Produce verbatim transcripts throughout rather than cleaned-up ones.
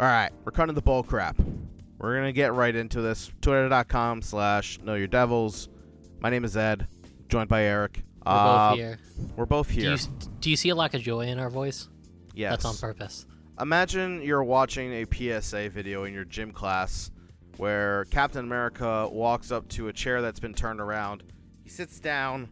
All right, we're cutting the bull crap. We're going to get right into this. Twitter.com slash KnowYourDevils. My name is Ed, joined by Eric. We're uh, both here. We're both here. Do you, do you see a lack of joy in our voice? Yes. That's on purpose. Imagine you're watching a P S A video in your gym class where Captain America walks up to a chair that's been turned around. He sits down,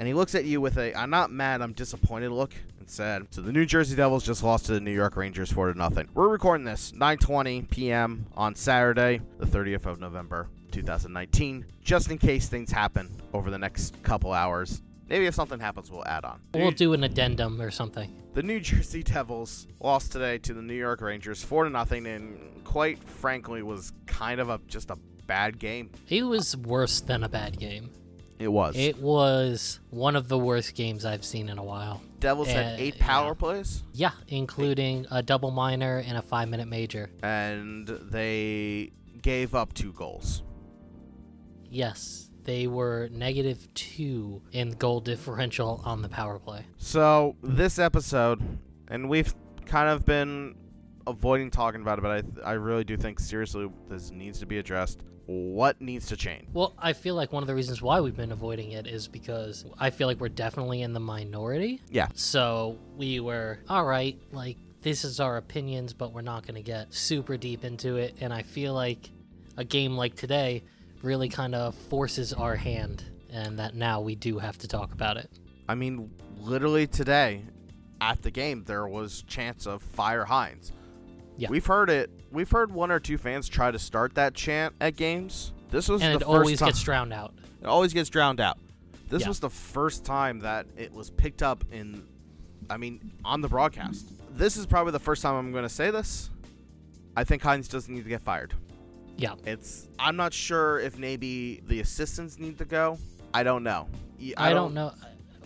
and he looks at you with a, I'm not mad, I'm disappointed look, and said, so the New Jersey Devils just lost to the New York Rangers four to nothing. We're recording this nine twenty p.m. on Saturday, the thirtieth of November, two thousand nineteen, just in case things happen over the next couple hours. Maybe if something happens, we'll add on. We'll do an addendum or something. The New Jersey Devils lost today to the New York Rangers four to nothing, and quite frankly was kind of a just a bad game. It was worse than a bad game. It was. It was one of the worst games I've seen in a while. Devils uh, had eight power yeah. plays? Yeah, including eight. a double minor and a five-minute major. And they gave up two goals. Yes. They were negative two in goal differential on the power play. So this episode, and we've kind of been avoiding talking about it, but I th- I really do think seriously this needs to be addressed. What needs to change? Well, I feel like one of the reasons why we've been avoiding it is because I feel like we're definitely in the minority. Yeah. So we were, all right, like, this is our opinions, but we're not going to get super deep into it. And I feel like a game like today really kind of forces our hand, and that now we do have to talk about it. I mean, literally today at the game, there was chants of fire Hynes. Yeah. We've heard it. We've heard one or two fans try to start that chant at games. This was and the it first always time. gets drowned out. It always gets drowned out. This yeah. was the first time that it was picked up in, I mean, on the broadcast. This is probably the first time I'm going to say this. I think Hynes doesn't need to get fired. Yeah, it's. I'm not sure if maybe the assistants need to go. I don't know. I, I don't, don't know.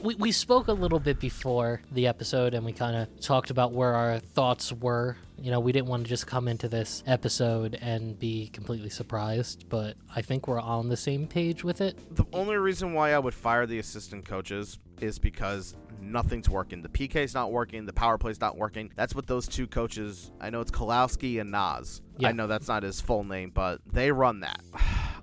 We we spoke a little bit before the episode, and we kind of talked about where our thoughts were. You know, we didn't want to just come into this episode and be completely surprised, but I think we're on the same page with it. The only reason why I would fire the assistant coaches is because nothing's working. The P K's not working. The power play's not working. That's what those two coaches, I know it's Kalowski and Nas. Yeah. I know that's not his full name, but they run that.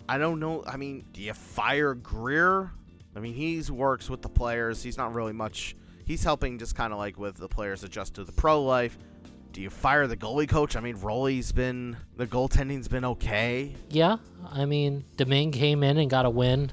I don't know. I mean, do you fire Greer? I mean, he works with the players. He's not really much. He's helping just kind of like with the players adjust to the pro life. Do you fire the goalie coach? I mean, Rolly's been, the goaltending's been okay. Yeah. I mean, Domingue came in and got a win.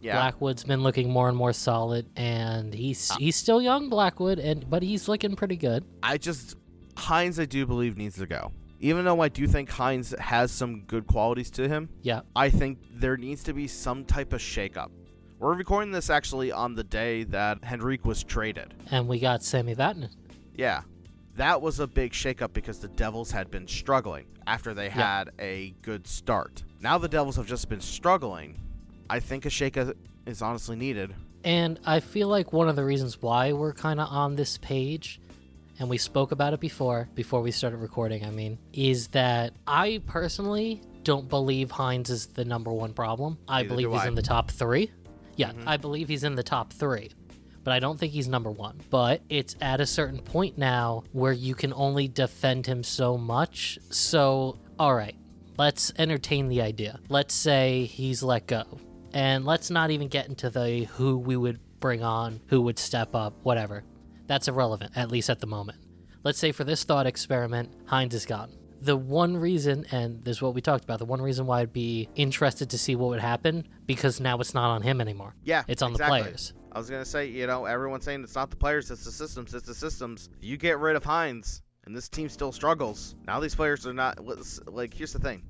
Yeah. Blackwood's been looking more and more solid, and he's uh, he's still young, Blackwood, and but he's looking pretty good. I just, Hynes, I do believe, needs to go. Even though I do think Hynes has some good qualities to him, yeah, I think there needs to be some type of shakeup. We're recording this actually on the day that Henrique was traded. And we got Sammy Vatanen. Yeah. That was a big shakeup because the Devils had been struggling after they had yeah. a good start. Now the Devils have just been struggling. I think a shakeup is honestly needed. And I feel like one of the reasons why we're kind of on this page, and we spoke about it before, before we started recording, I mean, is that I personally don't believe Hynes is the number one problem. I Neither believe he's I. in the top three. Yeah, mm-hmm. I believe he's in the top three, but I don't think he's number one. But it's at a certain point now where you can only defend him so much. So, all right, let's entertain the idea. Let's say he's let go. And let's not even get into the who we would bring on, who would step up, whatever. That's irrelevant, at least at the moment. Let's say for this thought experiment, Hynes is gone. The one reason, and this is what we talked about, the one reason why I'd be interested to see what would happen, because now it's not on him anymore. Yeah, it's on exactly. the players. I was going to say, you know, everyone's saying it's not the players, it's the systems, it's the systems. You get rid of Hynes, and this team still struggles. Now these players are not, like, here's the thing.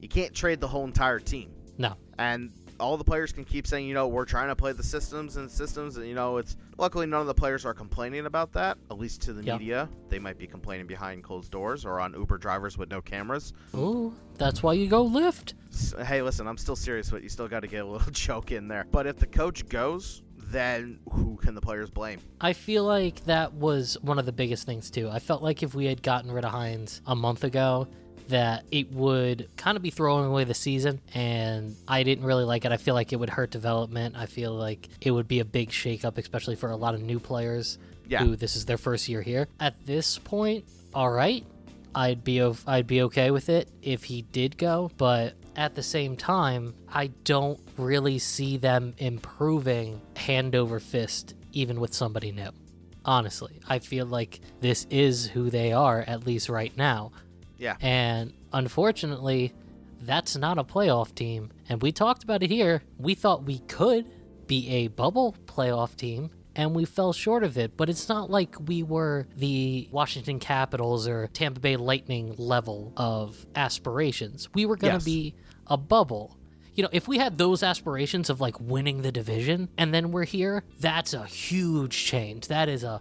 You can't trade the whole entire team. No. And all the players can keep saying, you know, we're trying to play the systems and systems, and, you know, it's luckily none of the players are complaining about that, at least to the yep. media. They might be complaining behind closed doors or on Uber drivers with no cameras. Ooh, that's why you go Lyft. So, hey, listen, I'm still serious, but you still got to get a little joke in there. But if the coach goes, then who can the players blame? I feel like that was one of the biggest things, too. I felt like if we had gotten rid of Hynes a month ago, that it would kind of be throwing away the season, and I didn't really like it. I feel like it would hurt development. I feel like it would be a big shakeup, especially for a lot of new players yeah. who this is their first year here. At this point, all right, I'd be I'd be okay with it if he did go, but at the same time, I don't really see them improving hand over fist even with somebody new. Honestly, I feel like this is who they are, at least right now. Yeah. And unfortunately, that's not a playoff team. And we talked about it here. We thought we could be a bubble playoff team, and we fell short of it. But it's not like we were the Washington Capitals or Tampa Bay Lightning level of aspirations. We were going to yes. be a bubble. You know, if we had those aspirations of, like, winning the division and then we're here, that's a huge change. That is a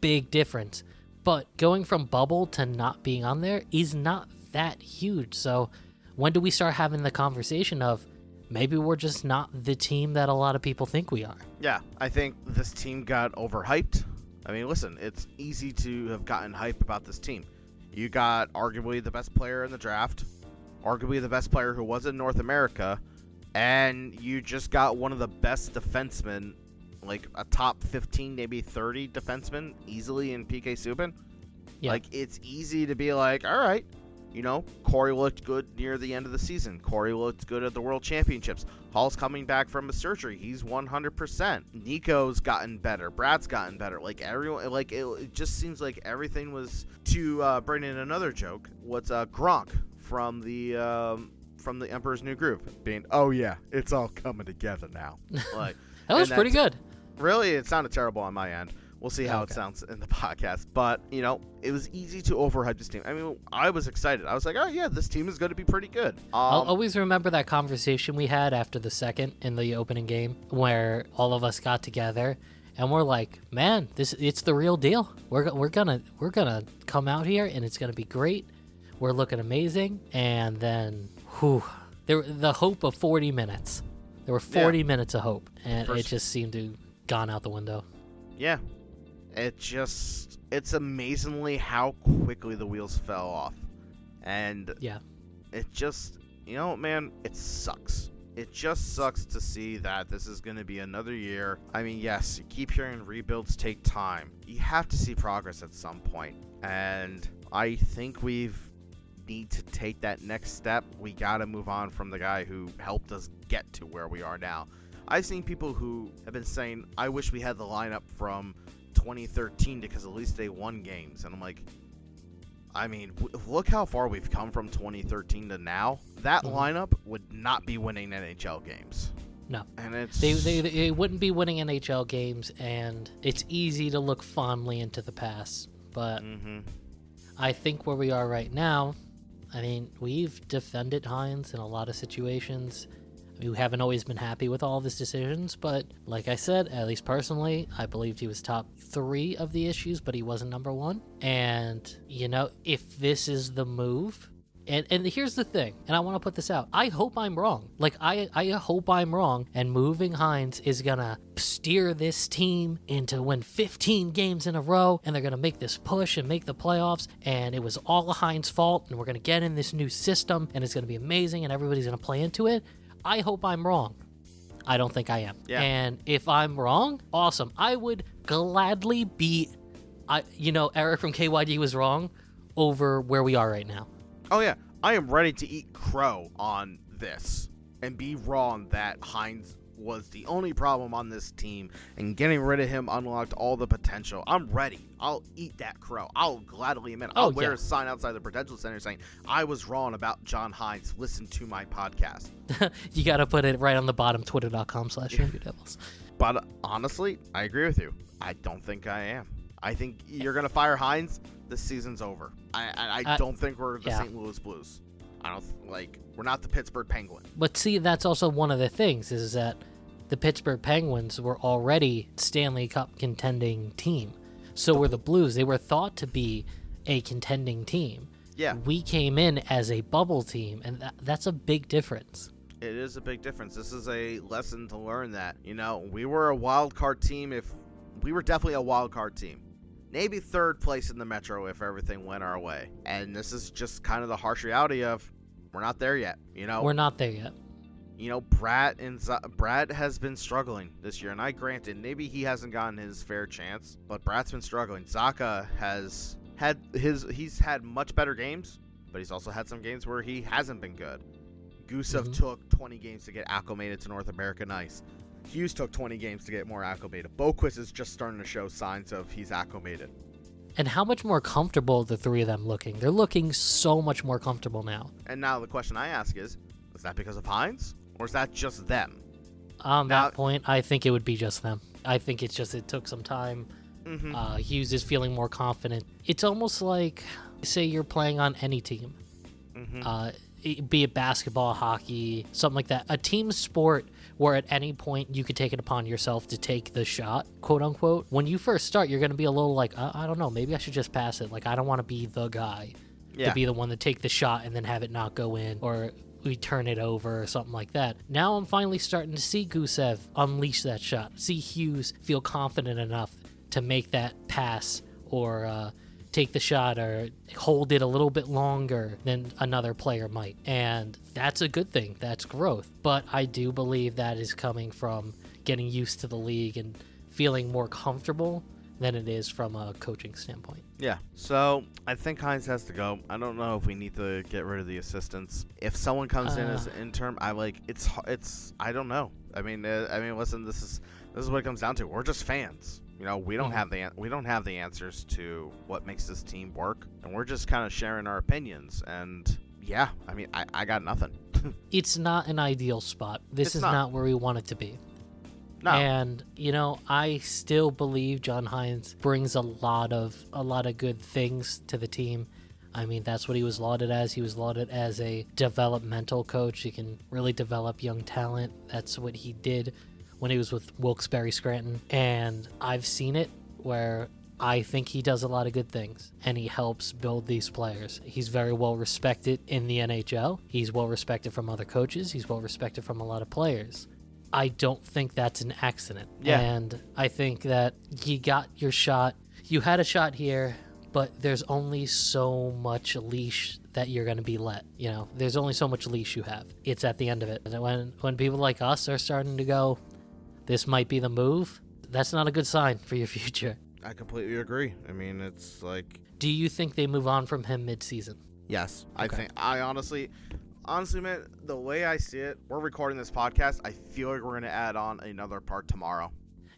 big difference. But going from bubble to not being on there is not that huge. So when do we start having the conversation of, maybe we're just not the team that a lot of people think we are? Yeah, I think this team got overhyped. I mean, listen, it's easy to have gotten hype about this team. You got arguably the best player in the draft, arguably the best player who was in North America, and you just got one of the best defensemen, like a top fifteen, maybe thirty defenseman, easily in P K Subban. Yeah. Like, it's easy to be like, all right, you know, Corey looked good near the end of the season. Corey looked good at the World Championships. Hall's coming back from his surgery. He's one hundred percent. Nico's gotten better. Brad's gotten better. Like, everyone, like, it, it just seems like everything was, to uh, bring in another joke, what's uh, Gronk from the um, from the Emperor's New Groove being, oh, yeah, it's all coming together now. Like, that was pretty good. Really, it sounded terrible on my end. We'll see how okay. it sounds in the podcast. But, you know, it was easy to overhype this team. I mean, I was excited. I was like, oh, yeah, this team is going to be pretty good. Um, I'll always remember that conversation we had after the second in the opening game where all of us got together and we're like, man, this it's the real deal. We're, we're gonna we're gonna come out here and it's going to be great. We're looking amazing. And then, whew, there, the hope of forty minutes. There were forty yeah. minutes of hope. And First. it just seemed to have gone out the window. Yeah. It just, it's amazingly how quickly the wheels fell off. And yeah, it just, you know, man, it sucks. It just sucks to see that this is going to be another year. I mean, yes, you keep hearing rebuilds take time. You have to see progress at some point. And I think we've need to take that next step. We got to move on from the guy who helped us get to where we are now. I've seen people who have been saying, I wish we had the lineup from twenty thirteen because at least they won games, and I'm like, I mean, w- look how far we've come from twenty thirteen to now. That mm-hmm. lineup would not be winning N H L games. No, and it's they, they they wouldn't be winning N H L games, and it's easy to look fondly into the past, but mm-hmm. I think where we are right now, I mean, we've defended Hynes in a lot of situations. We haven't always been happy with all of his decisions, but like I said, at least personally, I believed he was top three of the issues, but he wasn't number one. And, you know, if this is the move, and, and here's the thing, and I want to put this out. I hope I'm wrong. Like, I, I hope I'm wrong, and moving Hynes is going to steer this team into win fifteen games in a row, and they're going to make this push and make the playoffs, and it was all Hynes' fault, and we're going to get in this new system, and it's going to be amazing, and everybody's going to play into it. I hope I'm wrong. I don't think I am. Yeah. And if I'm wrong, awesome. I would gladly be, I you know, Eric from K Y D was wrong over where we are right now. Oh, yeah. I am ready to eat crow on this and be wrong that Hynes was the only problem on this team, and getting rid of him unlocked all the potential. I'm ready. I'll eat that crow. I'll gladly admit it. I'll oh, wear yeah. a sign outside the Prudential Center saying, I was wrong about John Hynes. Listen to my podcast. You got to put it right on the bottom, twitter.com slash KnowYourDevils. But uh, honestly, I agree with you. I don't think I am. I think you're going to fire Hynes. This season's over. I, I, I uh, don't think we're the yeah. Saint Louis Blues. I don't th- like we're not the Pittsburgh Penguins. But see, that's also one of the things is that the Pittsburgh Penguins were already Stanley Cup contending team. So were the Blues. They were thought to be a contending team. Yeah. We came in as a bubble team, and th- that's a big difference. It is a big difference. This is a lesson to learn that, you know, we were a wild card team. If we were definitely a wild card team. Maybe third place in the Metro if everything went our way. And this is just kind of the harsh reality of we're not there yet, you know? We're not there yet. You know, Brad and Z- Brad has been struggling this year, and I granted, maybe he hasn't gotten his fair chance, but Brad's been struggling. Zaka has had his he's had much better games, but he's also had some games where he hasn't been good. Gusev mm-hmm. took twenty games to get acclimated to North American ice. Hughes took twenty games to get more acclimated. Boqvist is just starting to show signs of he's acclimated. And how much more comfortable the three of them looking? They're looking so much more comfortable now. And now the question I ask is, is that because of Hynes, or is that just them? On now, that point, I think it would be just them. I think it's just it took some time. Mm-hmm. Uh, Hughes is feeling more confident. It's almost like, say you're playing on any team, mm-hmm. uh, be it basketball, hockey, something like that. A team sport where at any point you could take it upon yourself to take the shot, quote unquote. When you first start, you're going to be a little like, I-, I don't know, maybe I should just pass it. Like, I don't want to be the guy yeah. to be the one to take the shot and then have it not go in, or we turn it over or something like that. Now I'm finally starting to see Gusev unleash that shot, see Hughes feel confident enough to make that pass or uh, take the shot or hold it a little bit longer than another player might. And that's a good thing. That's growth. But I do believe that is coming from getting used to the league and feeling more comfortable than it is from a coaching standpoint. Yeah. So I think Hynes has to go. I don't know if we need to get rid of the assistants. If someone comes uh, in as an interim, I like it's it's I don't know. I mean, uh, I mean, listen, this is this is what it comes down to. We're just fans. You know, we don't have the we don't have the answers to what makes this team work, and we're just kind of sharing our opinions. And yeah, I mean, I, I got nothing. It's not an ideal spot. This it's is not. not where we want it to be. No. And you know, I still believe John Hynes brings a lot of a lot of good things to the team. I mean, that's what he was lauded as. He was lauded as a developmental coach. He can really develop young talent. That's what he did when he was with Wilkes-Barre Scranton, and I've seen it where I think he does a lot of good things, and he helps build these players. He's very well respected in the N H L. He's well respected from other coaches. He's well respected from a lot of players. I don't think that's an accident. Yeah. And I think that you got your shot. You had a shot here, but there's only so much leash that you're going to be let. You know, there's only so much leash you have. It's at the end of it. And when, when people like us are starting to go, this might be the move, that's not a good sign for your future. I completely agree. I mean, it's like... Do you think they move on from him mid-season? Yes. Okay. I think... I honestly... Honestly, man, the way I see it, we're recording this podcast, I feel like we're going to add on another part tomorrow.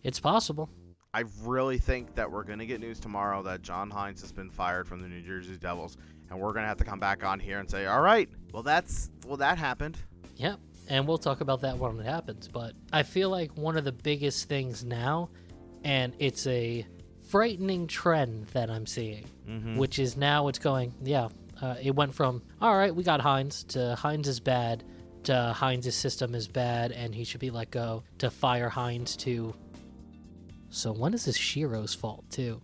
It's possible. I really think that we're going to get news tomorrow that John Hynes has been fired from the New Jersey Devils, and we're going to have to come back on here and say, all right, well, that's... Well, that happened. Yep. Yeah. And we'll talk about that when it happens. But I feel like one of the biggest things now, and it's a frightening trend that I'm seeing, mm-hmm. which is now it's going, yeah, uh, it went from, all right, we got Hynes, to Hynes is bad, to Hynes' system is bad, and he should be let go, to fire Hynes, to, so when is this Shiro's fault, too?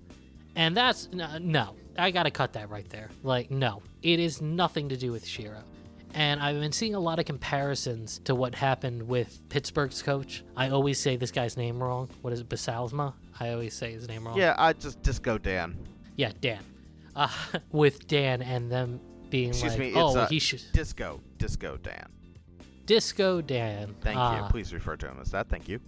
And that's, no, no I got to cut that right there. Like, no, it is nothing to do with Shiro. And I've been seeing a lot of comparisons to what happened with Pittsburgh's coach. I always say this guy's name wrong. What is it, Basalzma? I always say his name wrong. Yeah, I just Disco Dan. Yeah, Dan. Uh, with Dan and them being Excuse like, me, it's oh, a he should Disco, Disco Dan. Disco Dan. Thank uh, you. Please refer to him as that. Thank you.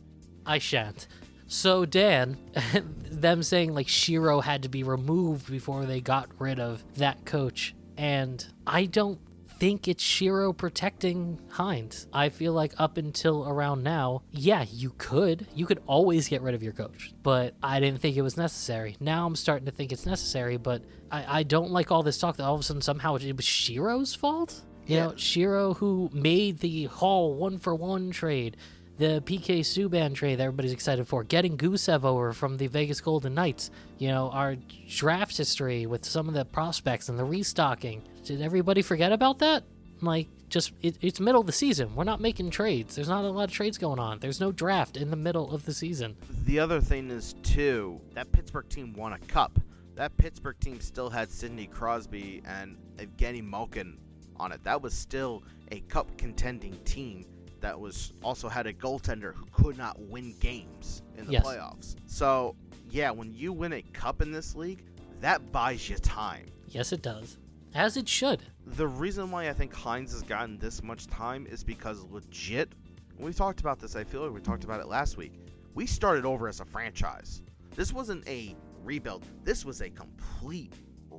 I shan't. So Dan, them saying like Shiro had to be removed before they got rid of that coach, and I don't. think it's Shiro protecting Hynes. I feel like up until around now, yeah, you could. You could always get rid of your coach, but I didn't think it was necessary. Now I'm starting to think it's necessary, but I, I don't like all this talk that all of a sudden somehow it was Shiro's fault? You yeah. know, Shiro who made the Hall one-for-one trade, the P K Subban trade that everybody's excited for, getting Gusev over from the Vegas Golden Knights, you know, our draft history with some of the prospects and the restocking. Did everybody forget about that? Like, just, it, it's middle of the season. We're not making trades. There's not a lot of trades going on. There's no draft in the middle of the season. The other thing is, too, that Pittsburgh team won a cup. That Pittsburgh team still had Sidney Crosby and Evgeny Malkin on it. That was still a cup-contending team. That was also had a goaltender who could not win games in the yes. playoffs. So, yeah, when you win a cup in this league, that buys you time. Yes, it does. As it should. The reason why I think Hynes has gotten this much time is because legit, we talked about this, I feel like we talked about it last week, we started over as a franchise. This wasn't a rebuild. This was a complete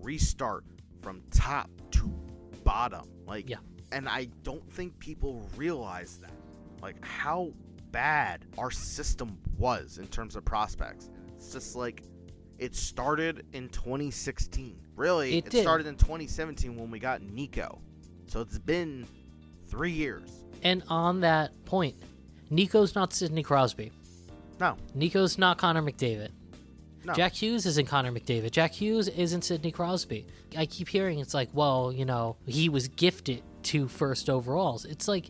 restart from top to bottom. Like, yeah. And I don't think people realize that. Like, how bad our system was in terms of prospects. It's just like, it started in twenty sixteen. Really, it, it started in twenty seventeen when we got Nico. So it's been three years. And on that point, Nico's not Sidney Crosby. No. Nico's not Connor McDavid. No. Jack Hughes isn't Connor McDavid. Jack Hughes isn't Sidney Crosby. I keep hearing it's like, well, you know, he was gifted two first overalls. It's like,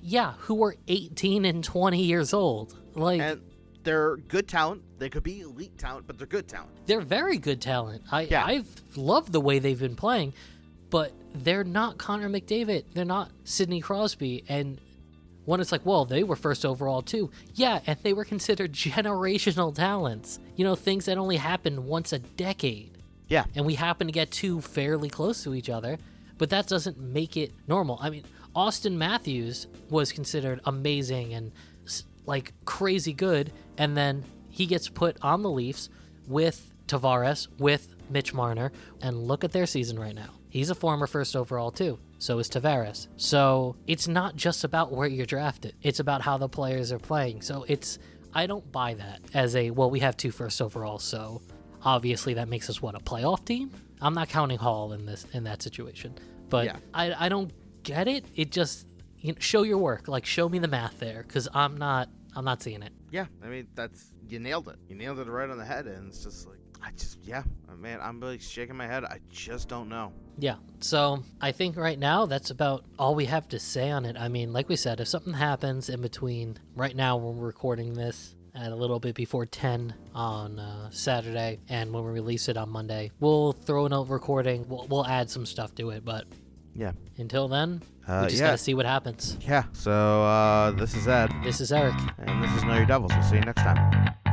yeah, who are eighteen and twenty years old. Like, and they're good talent. They could be elite talent, but they're good talent. They're very good talent. I, yeah. I've loved the way they've been playing, but they're not Connor McDavid. They're not Sidney Crosby. And one, it's like, well, they were first overall too. Yeah, and they were considered generational talents. You know, things that only happen once a decade. Yeah. And we happen to get two fairly close to each other, but that doesn't make it normal. I mean, Austin Matthews was considered amazing and like crazy good, and then he gets put on the Leafs with Tavares, with Mitch Marner, and look at their season right now. He's a former first overall too. So is Tavares. So it's not just about where you're drafted. It's about how the players are playing. So it's, I don't buy that as a, well, we have two first overall, so obviously that makes us, what, a playoff team? I'm not counting Hall in this in that situation. But yeah. I, I don't get it. It just, you know, show your work. Like, show me the math there, because I'm not, I'm not seeing it. Yeah, I mean, that's, you nailed it. You nailed it right on the head, and it's just like, I just, yeah, man, I'm really shaking my head. I just don't know. Yeah, so I think right now that's about all we have to say on it. I mean, like we said, if something happens in between, right now when we're recording this at a little bit before ten on uh, Saturday, and when we release it on Monday, we'll throw in a recording. We'll, we'll add some stuff to it, but yeah. Until then, uh, we just yeah. gotta see what happens. Yeah, so uh, this is Ed. This is Eric. And this is Know Your Devils. We'll see you next time.